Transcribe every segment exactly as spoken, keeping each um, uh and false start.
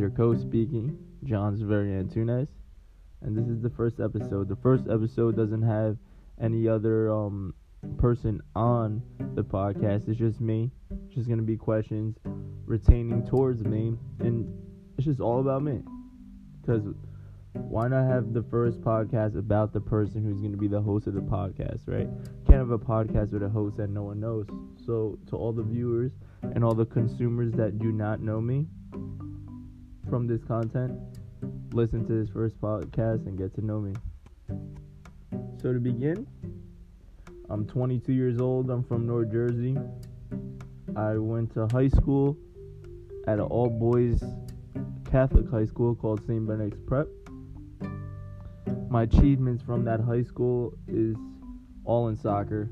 your co-host speaking, John Zverian Antunes, and this is the first episode. The first episode doesn't have any other um person on the podcast. It's just me. It's just gonna be questions retaining towards me, and it's just all about me. Because why not have the first podcast about the person who's going to be the host of the podcast, right? Can't have a podcast with a host that no one knows. So to all the viewers and all the consumers that do not know me from this content, listen to this first podcast and get to know me. So to begin, I'm twenty-two years old. I'm from North Jersey. I went to high school at an all-boys Catholic high school called Saint Benedict's Prep. My achievements from that high school is all in soccer.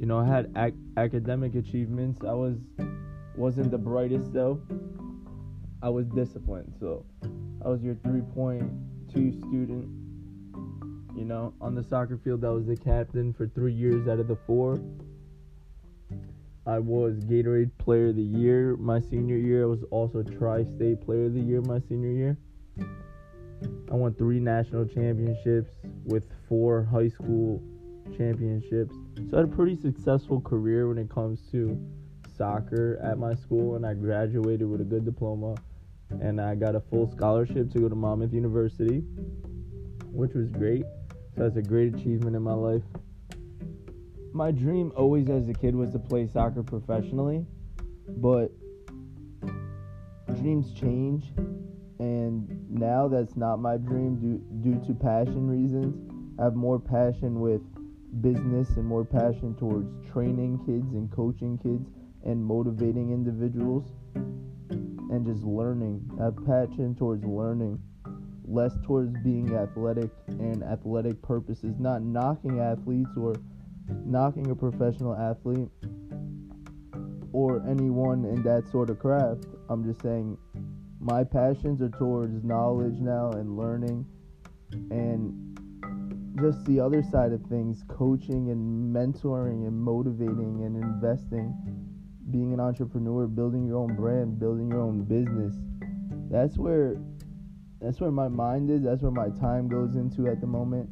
You know, I had ac- academic achievements. I was, wasn't the brightest, though. I was disciplined, so I was your three point two student. You know, on the soccer field, I was the captain for three years out of the four. I was Gatorade Player of the Year my senior year. I was also Tri-State Player of the Year my senior year. I won three national championships with four high school championships. So I had a pretty successful career when it comes to soccer at my school, and I graduated with a good diploma, and I got a full scholarship to go to Monmouth University, which was great. So that's a great achievement in my life. My dream always as a kid was to play soccer professionally, but dreams change, and now that's not my dream due, due to passion reasons. I have more passion with business and more passion towards training kids and coaching kids and motivating individuals and just learning. I have passion towards learning, less towards being athletic and athletic purposes, not knocking athletes or knocking a professional athlete or anyone in that sort of craft. I'm just saying my passions are towards knowledge now and learning and just the other side of things, coaching and mentoring and motivating and investing, being an entrepreneur, building your own brand, building your own business. That's where that's where my mind is, that's where my time goes into at the moment.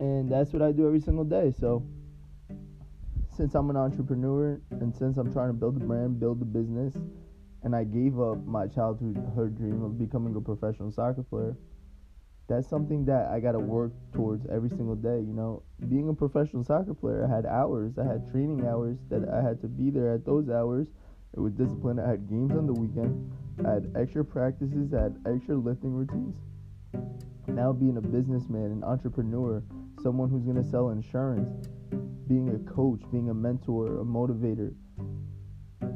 And that's what I do every single day. So since I'm an entrepreneur and since I'm trying to build a brand, build a business, and I gave up my childhood dream of becoming a professional soccer player, that's something that I got to work towards every single day. You know, being a professional soccer player, I had hours. I had training hours that I had to be there at those hours. It was discipline. I had games on the weekend. I had extra practices. I had extra lifting routines. Now being a businessman, an entrepreneur, someone who's going to sell insurance, being a coach, being a mentor, a motivator,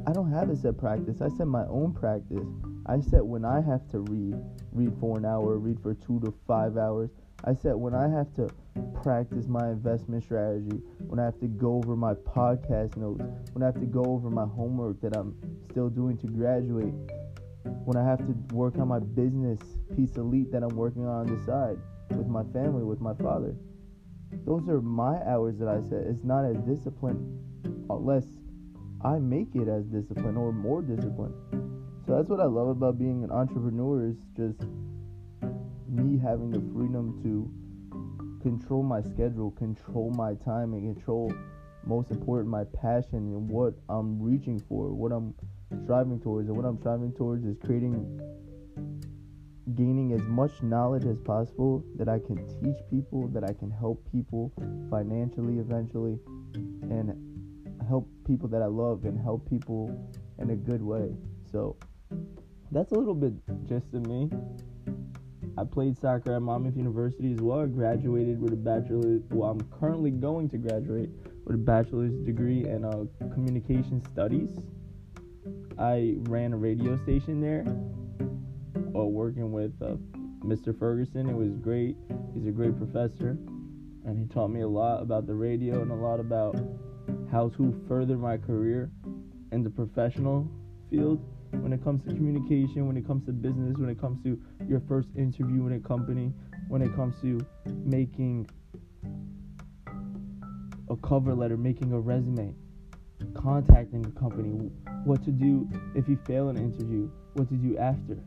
I don't have a set practice. I set my own practice. I set when I have to read, read for an hour, read for two to five hours. I set when I have to practice my investment strategy, when I have to go over my podcast notes, when I have to go over my homework that I'm still doing to graduate, when I have to work on my business piece elite that I'm working on on the side with my family, with my father. Those are my hours that I set. It's not as disciplined unless I make it as disciplined or more disciplined. So that's what I love about being an entrepreneur, is just me having the freedom to control my schedule, control my time, and control, most important, my passion and what I'm reaching for, what I'm striving towards. And what I'm striving towards is creating, gaining as much knowledge as possible that I can teach people, that I can help people financially eventually, and help people that I love and help people in a good way. So that's a little bit just of me. I played soccer at Monmouth University as well. I graduated with a bachelor's, well, I'm currently going to graduate with a bachelor's degree in uh, communication studies. I ran a radio station there while working with uh, Mister Ferguson. It was great. He's a great professor, and he taught me a lot about the radio and a lot about how to further my career in the professional field when it comes to communication, when it comes to business, when it comes to your first interview in a company, when it comes to making a cover letter, making a resume. contacting a company, what to do if you fail an interview, what to do after,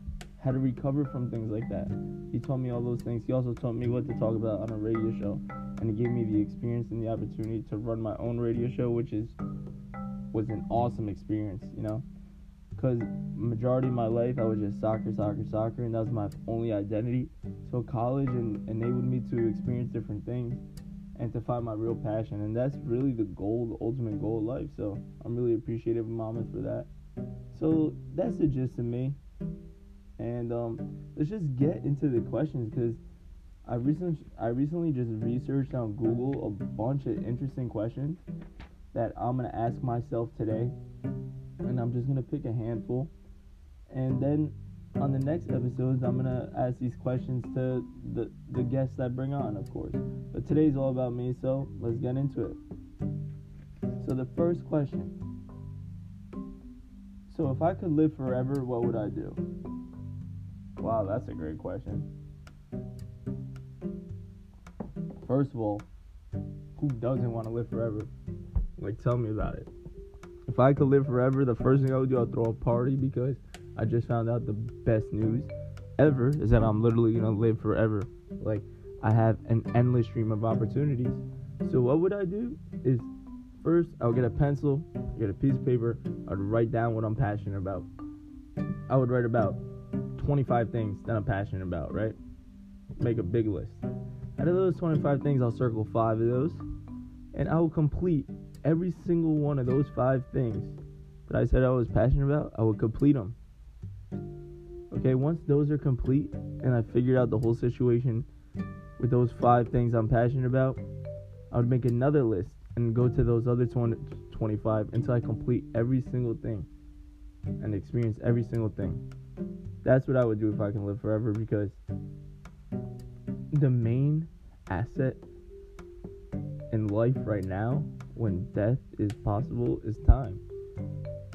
how to recover from things like that. He taught me all those things. He also taught me what to talk about on a radio show, and he gave me the experience and the opportunity to run my own radio show, which is was an awesome experience, you know, because majority of my life I was just soccer, soccer, soccer, and that was my only identity. So college and, enabled me to experience different things and to find my real passion, and that's really the goal, the ultimate goal of life. So I'm really appreciative of Mama for that. So that's the gist of me. And um, let's just get into the questions, because I recently, I recently just researched on Google a bunch of interesting questions that I'm going to ask myself today, and I'm just going to pick a handful. And then on the next episodes, I'm going to ask these questions to the, the guests I bring on, of course. But today's all about me, so let's get into it. So the first question. So if I could live forever, what would I do? Wow, that's a great question. First of all, who doesn't want to live forever? Like, tell me about it. If I could live forever, the first thing I would do, I'd throw a party, because I just found out the best news ever is that I'm literally going to live forever. Like, I have an endless stream of opportunities. So what would I do is, first, I would get a pencil, get a piece of paper, I'd write down what I'm passionate about. I would write about twenty-five things that I'm passionate about, right? Make a big list. Out of those twenty-five things, I'll circle five of those, and I will complete every single one of those five things that I said I was passionate about. I would complete them. Okay, once those are complete, and I figured out the whole situation with those five things I'm passionate about, I would make another list and go to those other twenty, twenty-five until I complete every single thing and experience every single thing. That's what I would do if I can live forever, because the main asset in life right now, when death is possible, is time.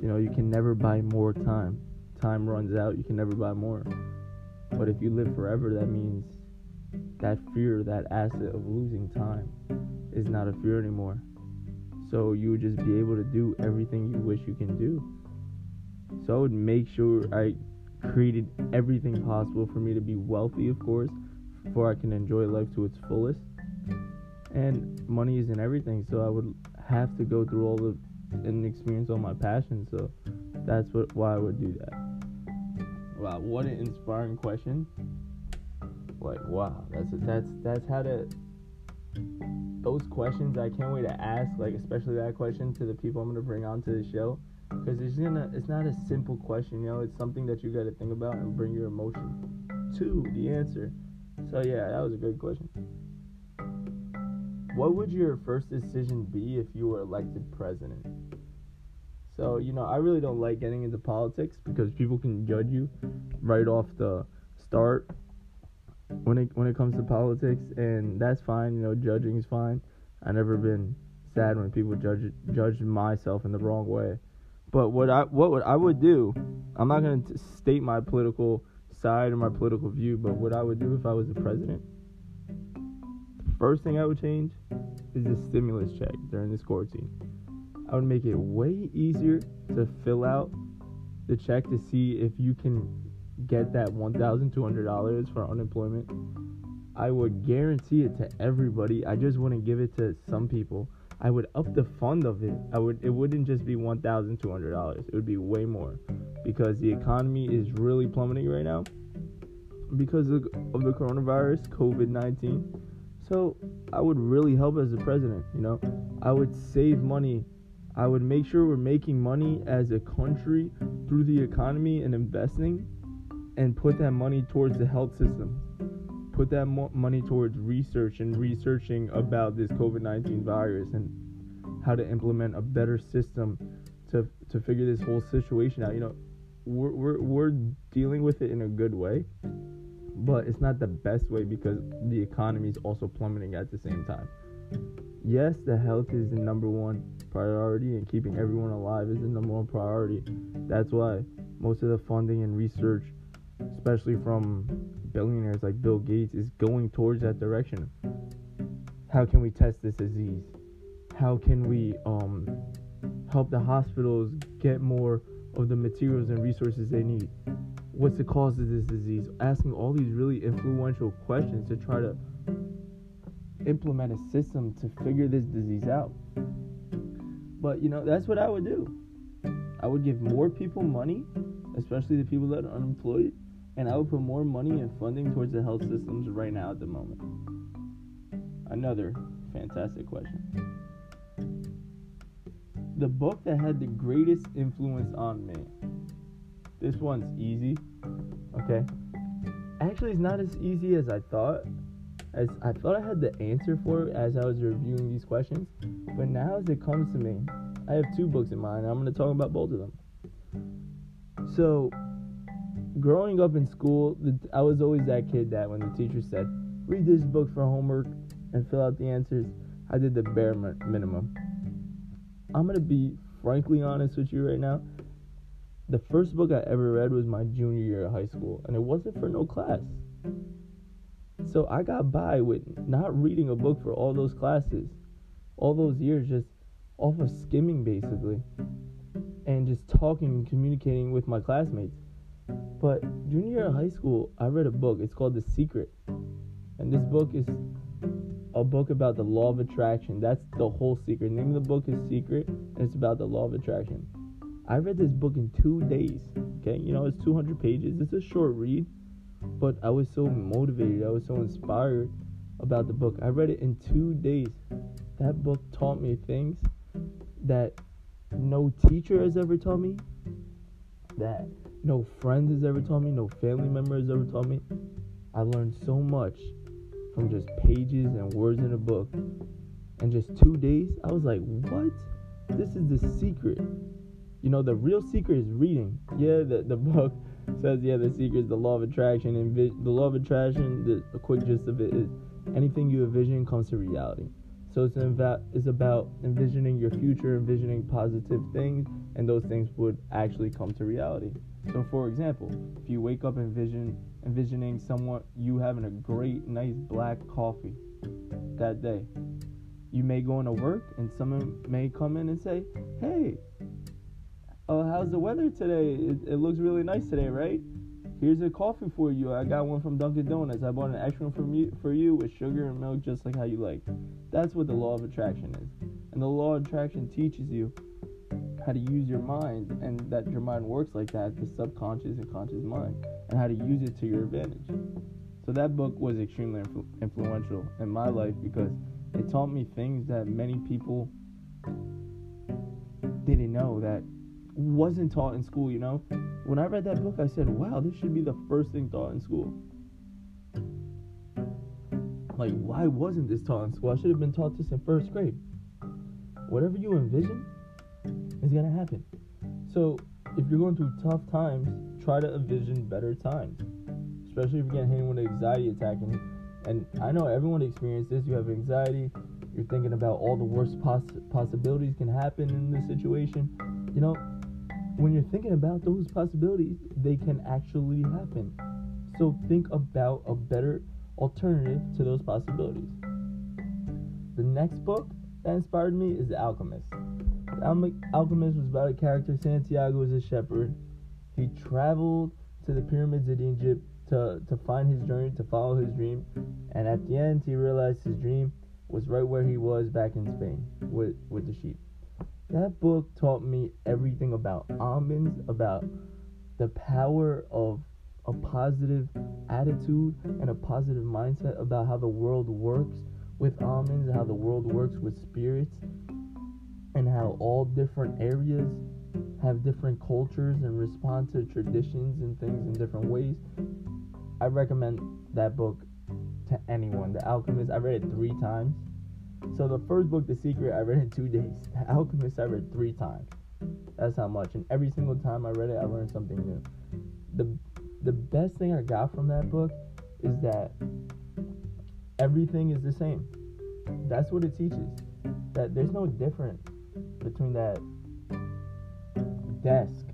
You know, you can never buy more time. Time runs out, you can never buy more. But if you live forever, that means that fear, that asset of losing time, is not a fear anymore. So you would just be able to do everything you wish you can do. So I would make sure I created everything possible for me to be wealthy, of course, before I can enjoy life to its fullest. And money isn't everything, so I would have to go through all the and experience all my passions. So that's what why I would do that. Wow, what an inspiring question. Like, wow, that's a, that's that's how to those questions. I can't wait to ask, like, especially that question to the people I'm gonna bring on to the show, because it's gonna it's not a simple question, you know. It's something that you got to think about and bring your emotion to the answer. So yeah, that was a good question. What would your first decision be if you were elected president? So, you know, I really don't like getting into politics because people can judge you right off the start when it when it comes to politics, and that's fine. You know, judging is fine. I've never been sad when people judge judge myself in the wrong way. But what I what would I would do? I'm not going to state my political side or my political view, but what I would do if I was the president. First thing I would change is the stimulus check during this quarantine. I would make it way easier to fill out the check to see if you can get that one thousand two hundred dollars for unemployment. I would guarantee it to everybody. I just wouldn't give it to some people. I would up the fund of it. I would. It wouldn't just be one thousand two hundred dollars. It would be way more, because the economy is really plummeting right now because of the coronavirus, covid nineteen. So I would really help as the president, you know. I would save money. I would make sure we're making money as a country through the economy and investing, and put that money towards the health system. Put that mo- money towards research and researching about this covid nineteen virus and how to implement a better system to to figure this whole situation out. You know, we're we're, we're dealing with it in a good way, but it's not the best way because the economy is also plummeting at the same time. Yes, the health is the number one priority, and keeping everyone alive is the number one priority. That's why most of the funding and research, especially from billionaires like Bill Gates, is going towards that direction. How can we test this disease? How can we um, help the hospitals get more of the materials and resources they need. What's the cause of this disease? Asking all these really influential questions to try to implement a system to figure this disease out. But, you know, that's what I would do. I would give more people money, especially the people that are unemployed, and I would put more money and funding towards the health systems right now at the moment. Another fantastic question. The book that had the greatest influence on me. This one's easy, okay? Actually, it's not as easy as I thought. As I thought I had the answer for it as I was reviewing these questions, but now as it comes to me, I have two books in mind, and I'm going to talk about both of them. So, growing up in school, the, I was always that kid that when the teacher said, read this book for homework and fill out the answers, I did the bare minimum. I'm going to be frankly honest with you right now. The first book I ever read was my junior year of high school, and it wasn't for no class. So I got by with not reading a book for all those classes, all those years, just off of skimming basically, and just talking and communicating with my classmates. But junior year of high school, I read a book. It's called The Secret. And this book is a book about the law of attraction. That's the whole secret. The name of the book is Secret, and it's about the law of attraction. I read this book in two days, okay? You know, it's two hundred pages. It's a short read, but I was so motivated. I was so inspired about the book. I read it in two days. That book taught me things that no teacher has ever taught me, that no friend has ever taught me, no family member has ever taught me. I learned so much from just pages and words in a book. And just two days, I was like, what? This is the secret. You know, the real secret is reading. Yeah, the, the book says, yeah, the secret is the law of attraction. And vi- the law of attraction, the, the quick gist of it is anything you envision comes to reality. So it's, inv- it's about envisioning your future, envisioning positive things, and those things would actually come to reality. So, for example, if you wake up envision, envisioning someone, you having a great, nice black coffee that day, you may go into work and someone may come in and say, hey, uh, how's the weather today? It, it looks really nice today, right? Here's a coffee for you. I got one from Dunkin' Donuts. I bought an extra one from you, for you with sugar and milk, just like how you like. That's what the law of attraction is. And the law of attraction teaches you how to use your mind, and that your mind works like that, the subconscious and conscious mind, and how to use it to your advantage. So that book was extremely influ- influential in my life because it taught me things that many people didn't know, that wasn't taught in school, you know? When I read that book, I said, wow, this should be the first thing taught in school. Like, why wasn't this taught in school? I should have been taught this in first grade. Whatever you envision, it's gonna happen. So if you're going through tough times, try to envision better times, especially if you're getting hit with an anxiety attack, and, and I know everyone experiences this. You have anxiety, you're thinking about all the worst poss- possibilities can happen in this situation. You know, when you're thinking about those possibilities, they can actually happen. So think about a better alternative to those possibilities. The next book that inspired me is The Alchemist. The Alchemist was about a character. Santiago was a shepherd. He traveled to the pyramids of Egypt to, to find his journey, to follow his dream. And at the end, he realized his dream was right where he was back in Spain with, with the sheep. That book taught me everything about almonds, about the power of a positive attitude and a positive mindset, about how the world works with almonds, how the world works with spirits, and how all different areas have different cultures and respond to traditions and things in different ways. I recommend that book to anyone. The Alchemist, I read it three times. So the first book, The Secret, I read in two days. The Alchemist, I read three times. That's how much. And every single time I read it, I learned something new. The, the best thing I got from that book is that everything is the same. That's what it teaches. That there's no difference between that desk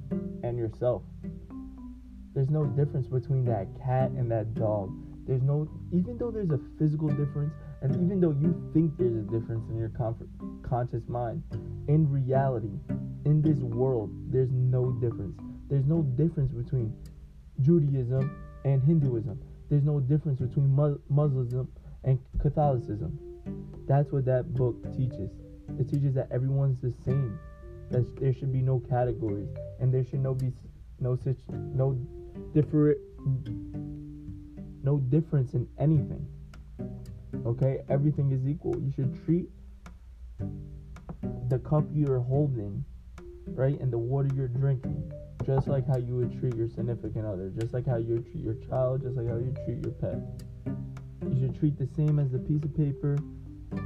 and yourself. There's no difference between that cat and that dog. There's no, even though there's a physical difference, and even though you think there's a difference in your comfort, conscious mind, in reality, in this world, there's no difference. There's no difference between Judaism and Hinduism. There's no difference between mu- Muslimism and Catholicism. That's what that book teaches. It teaches that everyone's the same. That there should be no categories, and there should no be no such no different no difference in anything. Okay, everything is equal. You should treat the cup you're holding, right, and the water you're drinking, just like how you would treat your significant other, just like how you would treat your child, just like how you treat your pet. You should treat the same as the piece of paper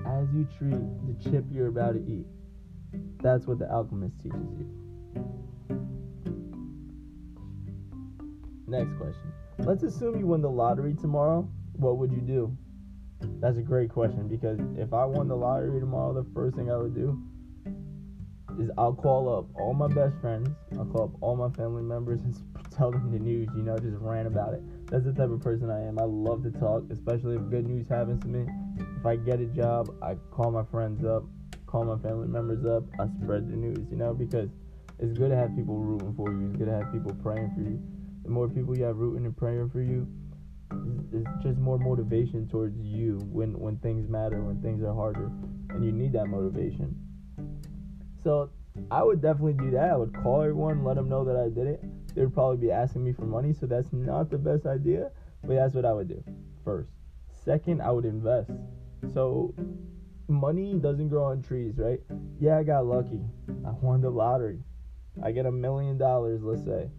as you treat the chip you're about to eat. That's what The Alchemist teaches you. Next question. Let's assume you won the lottery tomorrow. What would you do? That's a great question, because if I won the lottery tomorrow, the first thing I would do is I'll call up all my best friends, I'll call up all my family members and tell them the news, you know, just rant about it. That's the type of person I am. I love to talk, especially if good news happens to me. If I get a job, I call my friends up, call my family members up, I spread the news, you know, because it's good to have people rooting for you, it's good to have people praying for you. The more people you have rooting and praying for you, it's just more motivation towards you when, when things matter, when things are harder, and you need that motivation. So I would definitely do that. I would call everyone, let them know that I did it. They would probably be asking me for money, so that's not the best idea, but that's what I would do first. Second, I would invest. So money doesn't grow on trees, right? Yeah, I got lucky. I won the lottery. I get a million dollars, let's say.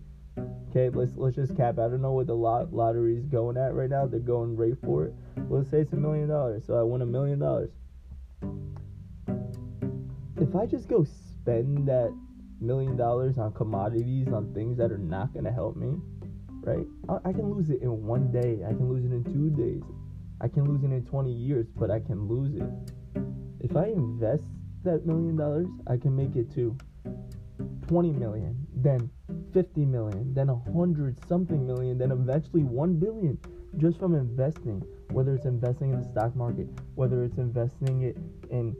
Okay, let's let's just cap. I don't know what the lot, lottery is going at right now. They're going right for it. Let's say it's a million dollars. So I won a million dollars. If I just go spend that million dollars on commodities, on things that are not going to help me, right? I, I can lose it in one day. I can lose it in two days. I can lose it in twenty years, but I can lose it. If I invest that million dollars, I can make it to twenty million, then fifty million, then one hundred something million, then eventually one billion, just from investing. Whether it's investing in the stock market, whether it's investing it in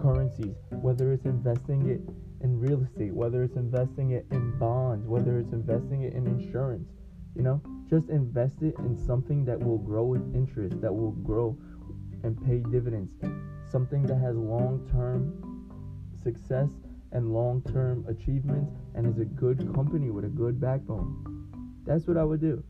currencies, whether it's investing it in real estate, whether it's investing it in bonds, whether it's investing it in insurance, you know, just invest it in something that will grow with interest, that will grow and pay dividends, something that has long-term success and long-term achievements and is a good company with a good backbone. That's what I would do.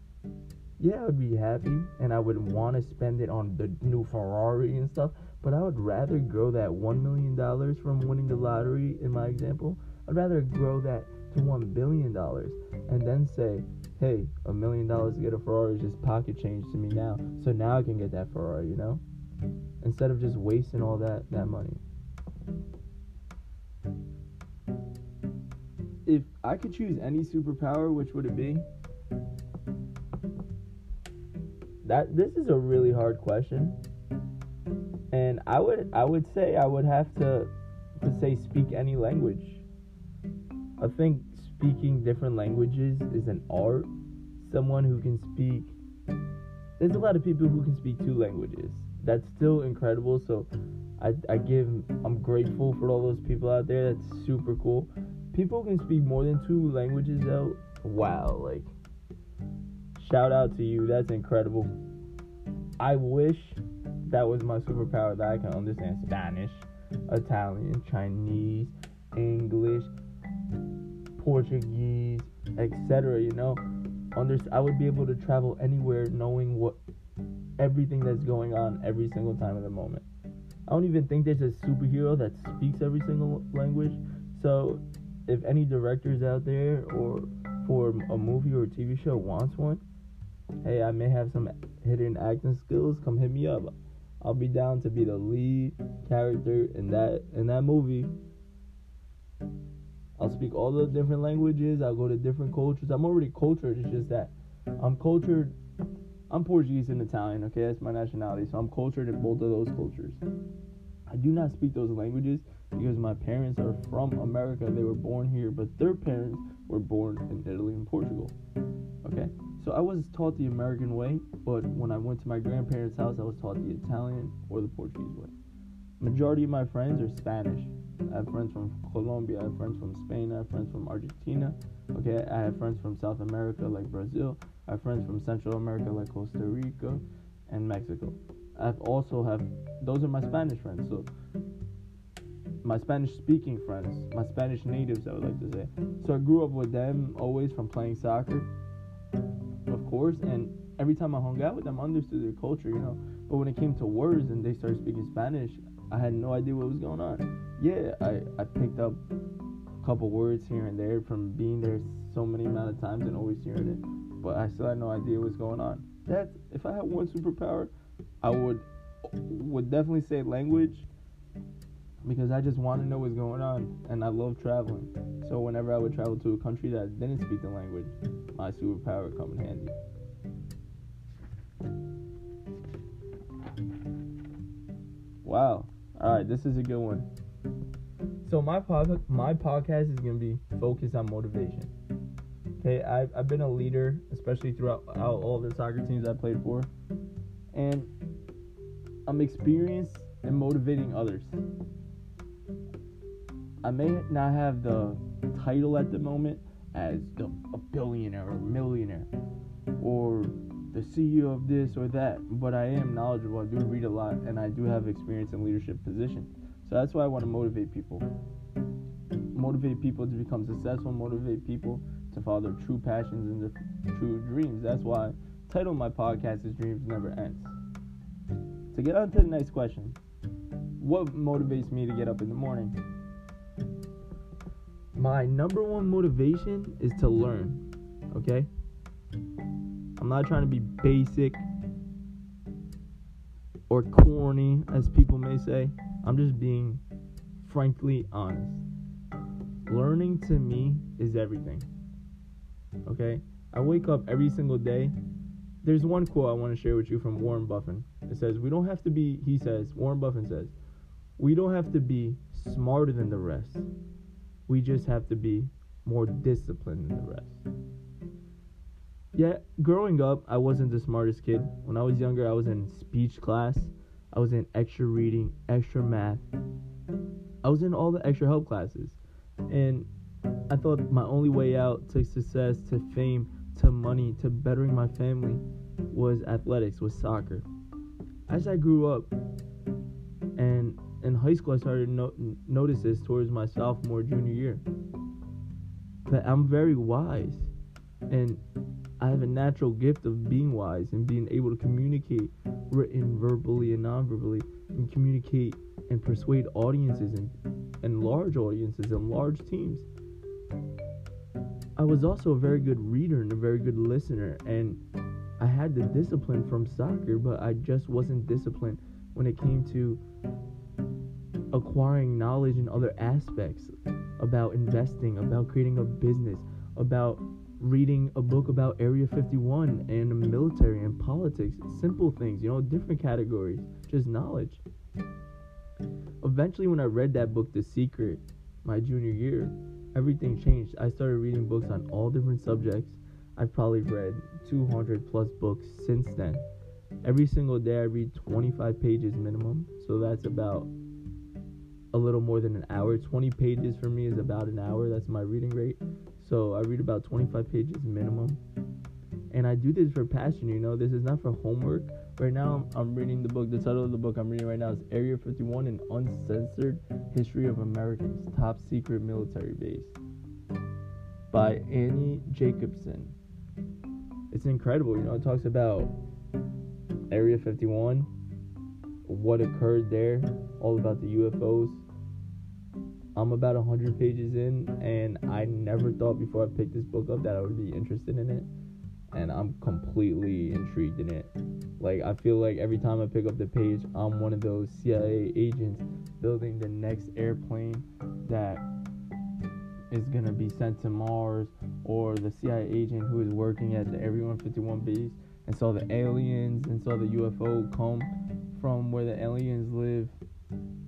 Yeah, I would be happy and I would want to spend it on the new Ferrari and stuff, but I would rather grow that one million dollars from winning the lottery, in my example. I'd rather grow that to one billion dollars and then say, hey, a million dollars to get a Ferrari is just pocket change to me now, so now I can get that Ferrari, you know? Instead of just wasting all that, that money. If I could choose any superpower, which would it be? That this is a really hard question. And I would I would say I would have to to say speak any language. I think speaking different languages is an art. Someone who can speak, there's a lot of people who can speak two languages. That's still incredible. So I I give I'm grateful for all those people out there. That's super cool. People can speak more than two languages though. Wow, like shout out to you. That's incredible. I wish that was my superpower, that I can understand Spanish, Italian, Chinese, English, Portuguese, et cetera. You know, Under- I would be able to travel anywhere knowing what everything that's going on every single time of the moment. I don't even think there's a superhero that speaks every single language. So if any directors out there or for a movie or a T V show wants one, hey, I may have some hidden acting skills. Come hit me up. I'll be down to be the lead character in that in that movie. I'll speak all the different languages. I'll go to different cultures. I'm already cultured. It's just that I'm cultured. I'm Portuguese and Italian. Okay, that's my nationality. So I'm cultured in both of those cultures. I do not speak those languages because my parents are from America. They were born here, but their parents were born in Italy and Portugal. Okay. So I was taught the American way, but when I went to my grandparents' house, I was taught the Italian or the Portuguese way. majority of my friends are Spanish. I have friends from Colombia, I have friends from Spain, I have friends from Argentina, okay, I have friends from South America like Brazil, I have friends from Central America like Costa Rica and Mexico. I also have, those are my Spanish friends, so my Spanish speaking friends, my Spanish natives I would like to say. So I grew up with them always from playing soccer, of course, and every time I hung out with them I understood their culture, you know, but when it came to words and they started speaking Spanish, I had no idea what was going on. Yeah, I, I picked up a couple words here and there from being there so many amount of times and always hearing it, but I still had no idea what's going on. That's, if I had one superpower, I would would definitely say language, because I just want to know what's going on, and I love traveling. So whenever I would travel to a country that didn't speak the language, my superpower would come in handy. Wow. All right, this is a good one. So my pod- my podcast is going to be focused on motivation. Okay, I've, I've been a leader, especially throughout all the soccer teams I played for. And I'm experienced in motivating others. I may not have the title at the moment as the, a billionaire or millionaire or the C E O of this or that, but I am knowledgeable, I do read a lot, and I do have experience in leadership positions. So that's why I want to motivate people. Motivate people to become successful, motivate people to follow their true passions and their true dreams. That's why I title my podcast is Dreams Never Ends. To get on to the next question, what motivates me to get up in the morning? My number one motivation is to learn, okay? I'm not trying to be basic or corny, as people may say. I'm just being frankly honest. Learning to me is everything. Okay? I wake up every single day. There's one quote I want to share with you from Warren Buffett. It says, we don't have to be, he says, Warren Buffett says, we don't have to be smarter than the rest. We just have to be more disciplined than the rest. Yeah, growing up, I wasn't the smartest kid. When I was younger, I was in speech class. I was in extra reading, extra math. I was in all the extra help classes. And I thought my only way out to success, to fame, to money, to bettering my family was athletics, was soccer. As I grew up, and in high school, I started to no- notice this towards my sophomore, junior year. But I'm very wise. And I have a natural gift of being wise and being able to communicate written, verbally, and non-verbally, and communicate and persuade audiences and, and large audiences and large teams. I was also a very good reader and a very good listener, and I had the discipline from soccer, but I just wasn't disciplined when it came to acquiring knowledge in other aspects, about investing, about creating a business, about reading a book about Area fifty-one and the military and politics, simple things, you know, different categories, just knowledge. Eventually, when I read that book, The Secret, my junior year, everything changed. I started reading books on all different subjects. I've probably read two hundred plus books since then. Every single day, I read twenty-five pages minimum, so that's about a little more than an hour. twenty pages for me is about an hour. That's my reading rate. So I read about twenty-five pages minimum. And I do this for passion, you know. This is not for homework. Right now, I'm reading the book. The title of the book I'm reading right now is Area fifty-one, An Uncensored History of Americans, Top Secret Military Base by Annie Jacobson. It's incredible, you know. It talks about Area fifty-one, what occurred there, all about the U F Os. I'm about one hundred pages in, and I never thought before I picked this book up that I would be interested in it, and I'm completely intrigued in it. Like, I feel like every time I pick up the page, I'm one of those C I A agents building the next airplane that is going to be sent to Mars, or the C I A agent who is working at the Area one fifty-one base and saw the aliens and saw the U F O come from where the aliens live.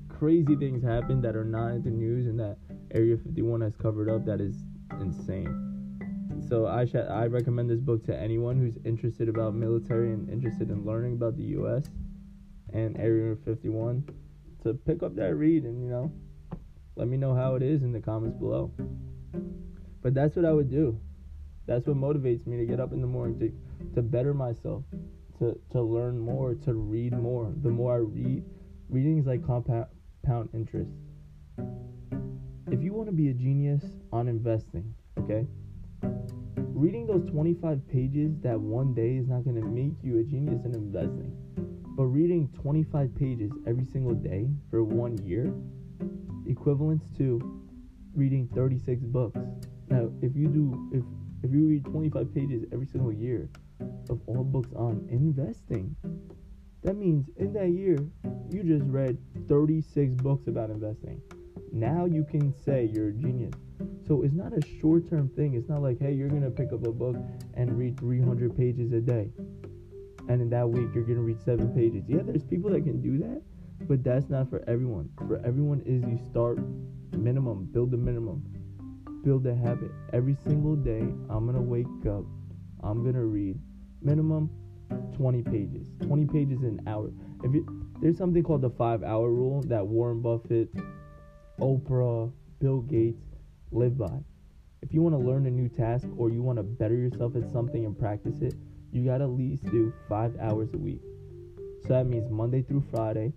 Crazy things happen that are not in the news and that Area fifty-one has covered up. That is insane. So I sh- I recommend this book to anyone who's interested about military and interested in learning about the U S and Area fifty-one. to pick up that read and, you know, let me know how it is in the comments below. But that's what I would do. That's what motivates me to get up in the morning, to, to better myself, to, to learn more, to read more. The more I read, reading is like compound interest. If you want to be a genius on investing, okay, reading those twenty-five pages that one day is not going to make you a genius in investing, but reading twenty-five pages every single day for one year equivalents to reading thirty-six books. Now, if you do, if if you read twenty-five pages every single year of all books on investing, that means in that year you just read thirty-six books about investing. Now you can say you're a genius. So it's not a short-term thing. It's not like, hey, you're going to pick up a book and read three hundred pages a day, and in that week you're going to read seven pages. Yeah, there's people that can do that, but that's not for everyone. For everyone is you start minimum, build the minimum, build the habit. Every single day, I'm going to wake up, I'm going to read minimum twenty pages. twenty pages an hour. If you, there's something called the five-hour rule that Warren Buffett, Oprah, Bill Gates live by. If you want to learn a new task or you want to better yourself at something and practice it, you got to at least do five hours a week. So that means Monday through Friday,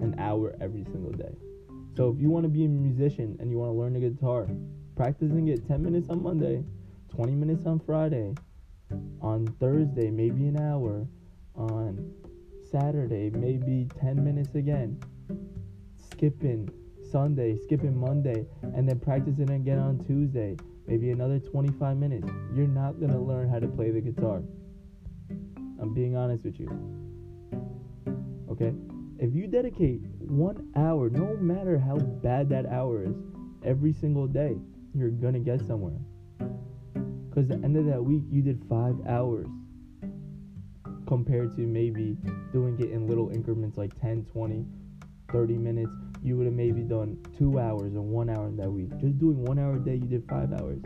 an hour every single day. So if you want to be a musician and you want to learn the guitar, practicing it ten minutes on Monday, twenty minutes on Friday, on Thursday maybe an hour, on Saturday maybe ten minutes again, skipping Sunday, skipping Monday, and then practicing again on Tuesday, maybe another twenty-five minutes. You're not going to learn how to play the guitar. I'm being honest with you. Okay? If you dedicate one hour, no matter how bad that hour is, every single day, you're going to get somewhere. Because at the end of that week, you did five hours compared to maybe doing it in little increments like ten, twenty, thirty minutes. You would have maybe done two hours or one hour in that week. Just doing one hour a day, you did five hours.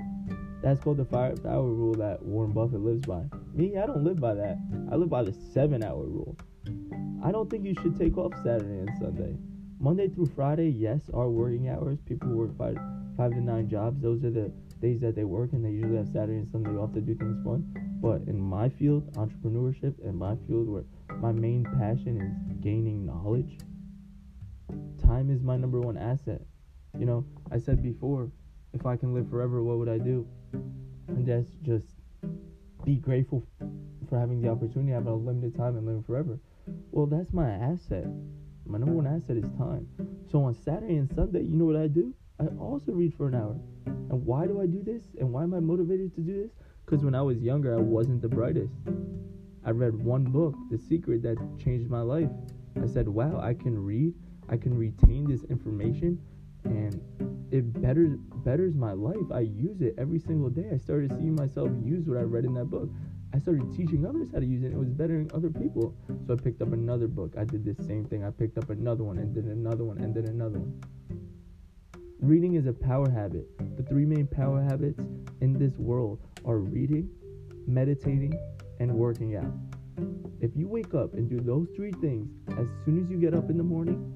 That's called the five-hour rule that Warren Buffett lives by. Me, I don't live by that. I live by the seven-hour rule. I don't think you should take off Saturday and Sunday. Monday through Friday, yes, are working hours. People work five, five to nine jobs. Those are the days that they work, and they usually have Saturday and Sunday off to do things fun. But in my field, entrepreneurship, in my field where my main passion is gaining knowledge, time is my number one asset. You know, I said before, if I can live forever, what would I do? And that's just be grateful for having the opportunity to have a limited time and live forever. Well, that's my asset. My number one asset is time. So on Saturday and Sunday, you know what I do? I also read for an hour. And why do I do this? And why am I motivated to do this? Because when I was younger, I wasn't the brightest. I read one book, The Secret, that changed my life. I said, wow, I can read. I can retain this information, and it betters, betters my life. I use it every single day. I started seeing myself use what I read in that book. I started teaching others how to use it. It was bettering other people. So I picked up another book. I did the same thing. I picked up another one and did another one and did another one. Reading is a power habit. The three main power habits in this world are reading, meditating, and working out. If you wake up and do those three things as soon as you get up in the morning,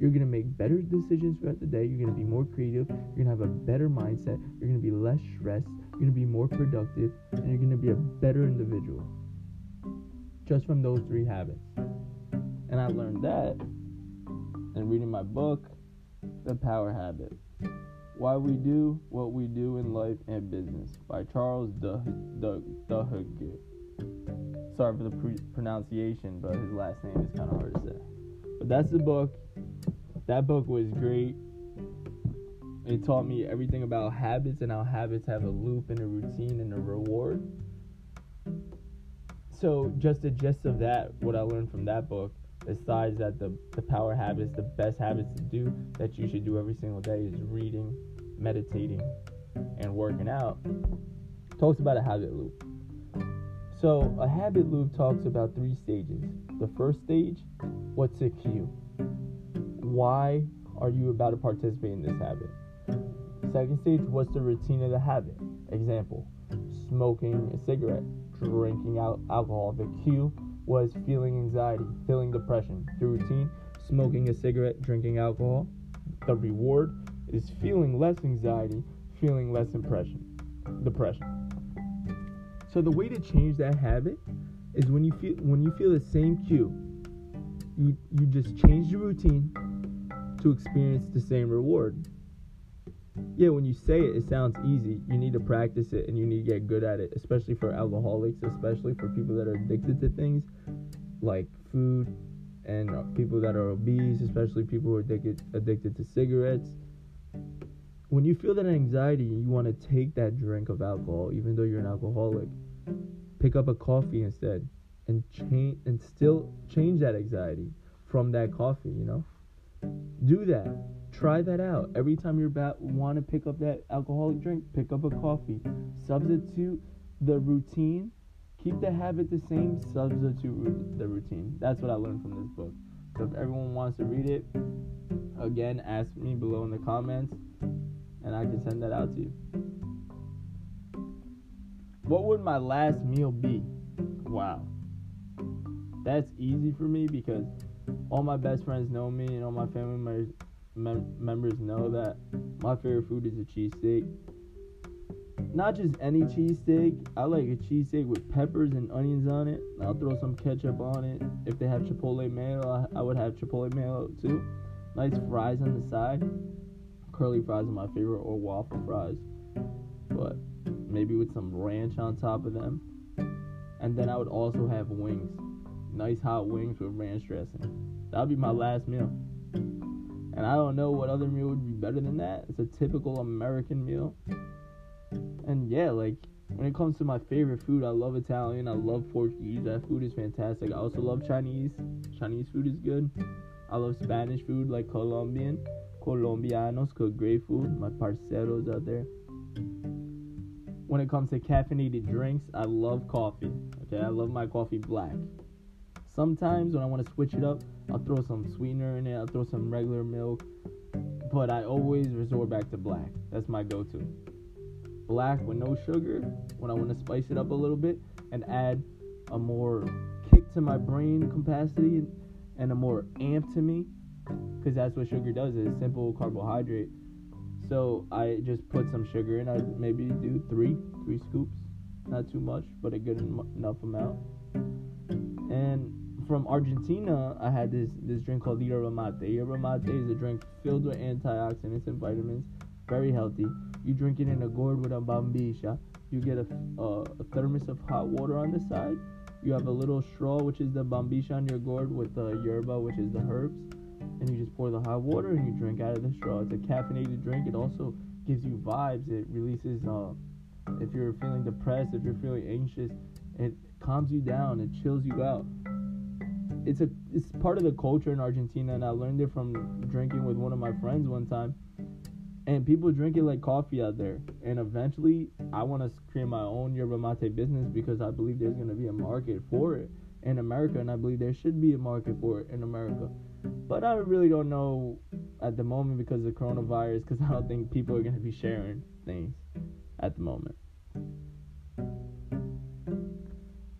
you're going to make better decisions throughout the day. You're going to be more creative. You're going to have a better mindset. You're going to be less stressed. You're going to be more productive. And you're going to be a better individual. Just from those three habits. And I learned that in reading my book, The Power Habit. Why We Do What We Do in Life and Business by Charles Duhigg. Sorry for the pre- pronunciation, but his last name is kind of hard to say. But that's the book. That book was great. It taught me everything about habits and how habits have a loop and a routine and a reward. So just the gist of that, what I learned from that book, besides that the, the power habits, the best habits to do that you should do every single day is reading, meditating, and working out, talks about a habit loop. So a habit loop talks about three stages. The first stage, what's a cue? Why are you about to participate in this habit? Second stage, what's the routine of the habit? Example, smoking a cigarette, drinking alcohol. The cue was feeling anxiety, feeling depression. The routine, smoking a cigarette, drinking alcohol. The reward is feeling less anxiety, feeling less impression, depression. So the way to change that habit is when you feel when you feel the same cue, you you just change your routine to experience the same reward. Yeah, when you say it, it sounds easy. You need to practice it and you need to get good at it, especially for alcoholics, especially for people that are addicted to things like food and people that are obese, especially people who are addicted, addicted to cigarettes. When you feel that anxiety, you want to take that drink of alcohol, even though you're an alcoholic. Pick up a coffee instead and change and still change that anxiety from that coffee, you know? Do that. Try that out. Every time you ba- want to pick up that alcoholic drink, pick up a coffee. Substitute the routine. Keep the habit the same. Substitute the routine. That's what I learned from this book. So if everyone wants to read it, again, ask me below in the comments, and I can send that out to you. What would my last meal be? Wow. That's easy for me because all my best friends know me and all my family members Mem- members know that my favorite food is a cheesesteak. Not just any cheesesteak. I like a cheesesteak with peppers and onions on it. I'll throw some ketchup on it. If they have chipotle mayo, I, I would have chipotle mayo too. Nice fries on the side. Curly fries are my favorite, or waffle fries. But maybe with some ranch on top of them. And then I would also have wings. Nice hot wings with ranch dressing. That would be my last meal. And I don't know what other meal would be better than that. It's a typical American meal. And yeah, like, when it comes to my favorite food, I love Italian. I love Portuguese. That food is fantastic. I also love Chinese. Chinese food is good. I love Spanish food, like Colombian. Colombianos cook great food. My parceros out there. When it comes to caffeinated drinks, I love coffee. Okay, I love my coffee black. Sometimes when I want to switch it up, I'll throw some sweetener in it. I'll throw some regular milk. But I always resort back to black. That's my go-to. Black with no sugar when I want to spice it up a little bit and add a more kick to my brain capacity and a more amp to me. Because that's what sugar does. It's simple carbohydrate. So I just put some sugar in. I maybe do three, three scoops. Not too much, but a good enough amount. And from Argentina, I had this, this drink called Yerba Mate. Yerba Mate is a drink filled with antioxidants and vitamins, very healthy. You drink it in a gourd with a bombilla. You get a, a, a thermos of hot water on the side. You have a little straw, which is the bombilla, on your gourd with the yerba, which is the herbs. And you just pour the hot water and you drink out of the straw. It's a caffeinated drink. It also gives you vibes. It releases, uh, if you're feeling depressed, if you're feeling anxious, it calms you down. It chills you out. It's a it's part of the culture in Argentina, and I learned it from drinking with one of my friends one time. And people drink it like coffee out there. And eventually, I want to create my own yerba mate business because I believe there's going to be a market for it in America, and I believe there should be a market for it in America. But I really don't know at the moment because of the coronavirus, because I don't think people are going to be sharing things at the moment.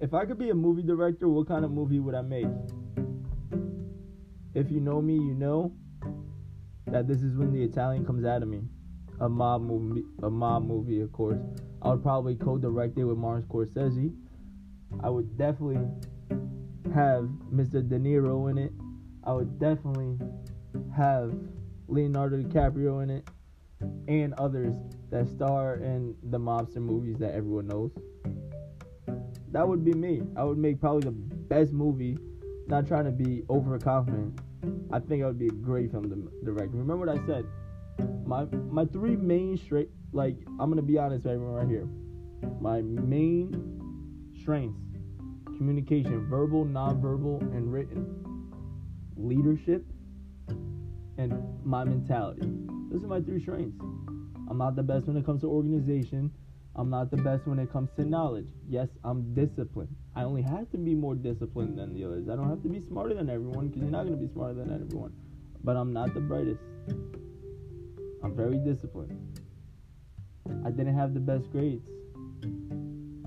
If I could be a movie director, what kind of movie would I make? If you know me, you know that this is when the Italian comes out of me. A mob movie, a mob movie, of course. I would probably co-direct it with Martin Scorsese. I would definitely have Mister De Niro in it. I would definitely have Leonardo DiCaprio in it, and others that star in the mobster movies that everyone knows. That would be me. I would make probably the best movie. Not trying to be overconfident. I think I would be a great film to direct. Remember what I said. My my three main straight like I'm gonna be honest with everyone right here. My main strengths: communication, verbal, nonverbal, and written. Leadership, and my mentality. Those are my three strengths. I'm not the best when it comes to organization. I'm not the best when it comes to knowledge. Yes, I'm disciplined. I only have to be more disciplined than the others. I don't have to be smarter than everyone, because you're not going to be smarter than everyone. But I'm not the brightest. I'm very disciplined. I didn't have the best grades.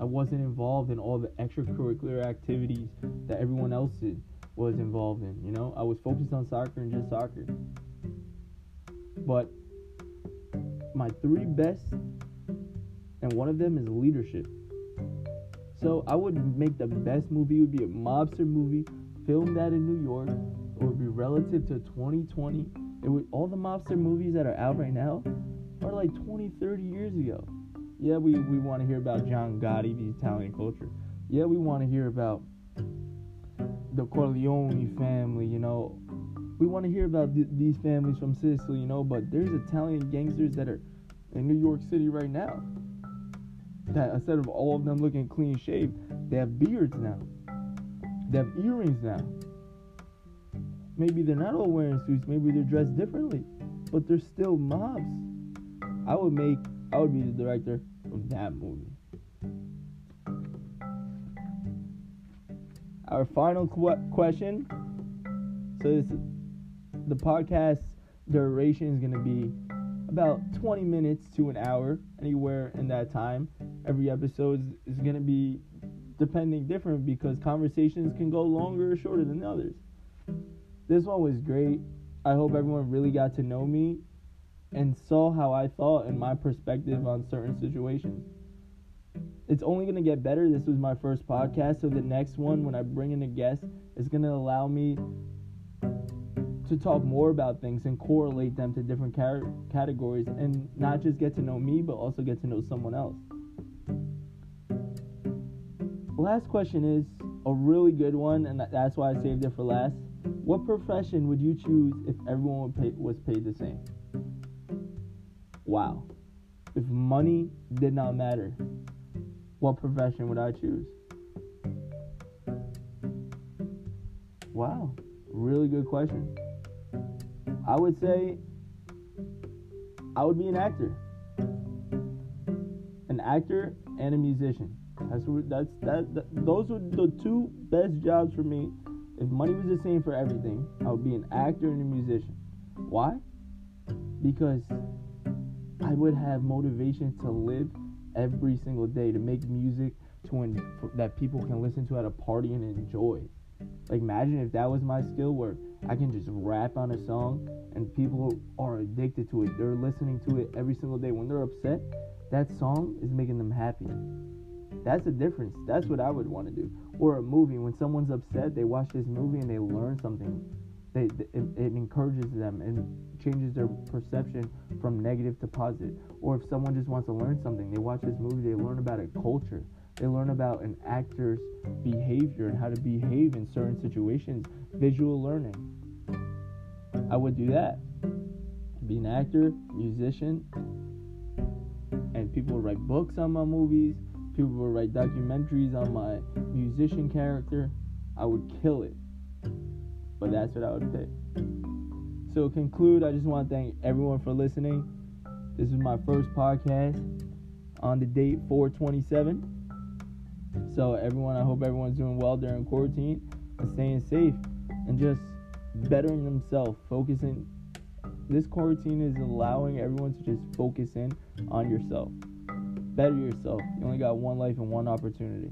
I wasn't involved in all the extracurricular activities that everyone else did. was involved in, you know? I was focused on soccer and just soccer. But my three best, and one of them is leadership. So I would make the best movie. It would be a mobster movie, film that in New York. It would be relative to twenty twenty. It would, all the mobster movies that are out right now are like twenty, thirty years ago. Yeah, we, we want to hear about John Gotti, the Italian culture. Yeah, we want to hear about the Corleone family, you know. We want to hear about th- these families from Sicily, you know, but there's Italian gangsters that are in New York City right now. That instead of all of them looking clean shaved, they have beards now. They have earrings now. Maybe they're not all wearing suits, maybe they're dressed differently, but they're still mobs. I would make, I would be the director of that movie. Our final qu- question. So this, the podcast duration is going to be about twenty minutes to an hour, anywhere in that time. Every episode is, is going to be depending different because conversations can go longer or shorter than others. This one was great. I hope everyone really got to know me and saw how I thought and my perspective on certain situations. It's only going to get better. This was my first podcast, so the next one, when I bring in a guest, is going to allow me to talk more about things and correlate them to different car- categories and not just get to know me, but also get to know someone else. Last question is a really good one, and that's why I saved it for last. What profession would you choose if everyone would pay- was paid the same? Wow. If money did not matter, what profession would I choose? Wow, really good question. I would say I would be an actor. An actor and a musician. That's that's that, that those were the two best jobs for me. If money was the same for everything, I would be an actor and a musician. Why? Because I would have motivation to live every single day, to make music to en- that people can listen to at a party and enjoy. Like, imagine if that was my skill where I can just rap on a song and people are addicted to it. They're listening to it every single day. When they're upset, that song is making them happy. That's the difference. That's what I would want to do. Or a movie. When someone's upset, they watch this movie and they learn something. They, it, it encourages them and changes their perception from negative to positive. Or if someone just wants to learn something, they watch this movie, they learn about a culture. They learn about an actor's behavior and how to behave in certain situations. Visual learning. I would do that. Be an actor, musician, and people would write books on my movies. People would write documentaries on my musician character. I would kill it. But that's what I would pick. So to conclude, I just want to thank everyone for listening. This is my first podcast on the date four twenty-seven. So everyone, I hope everyone's doing well during quarantine and staying safe and just bettering themselves, focusing. This quarantine is allowing everyone to just focus in on yourself. Better yourself. You only got one life and one opportunity.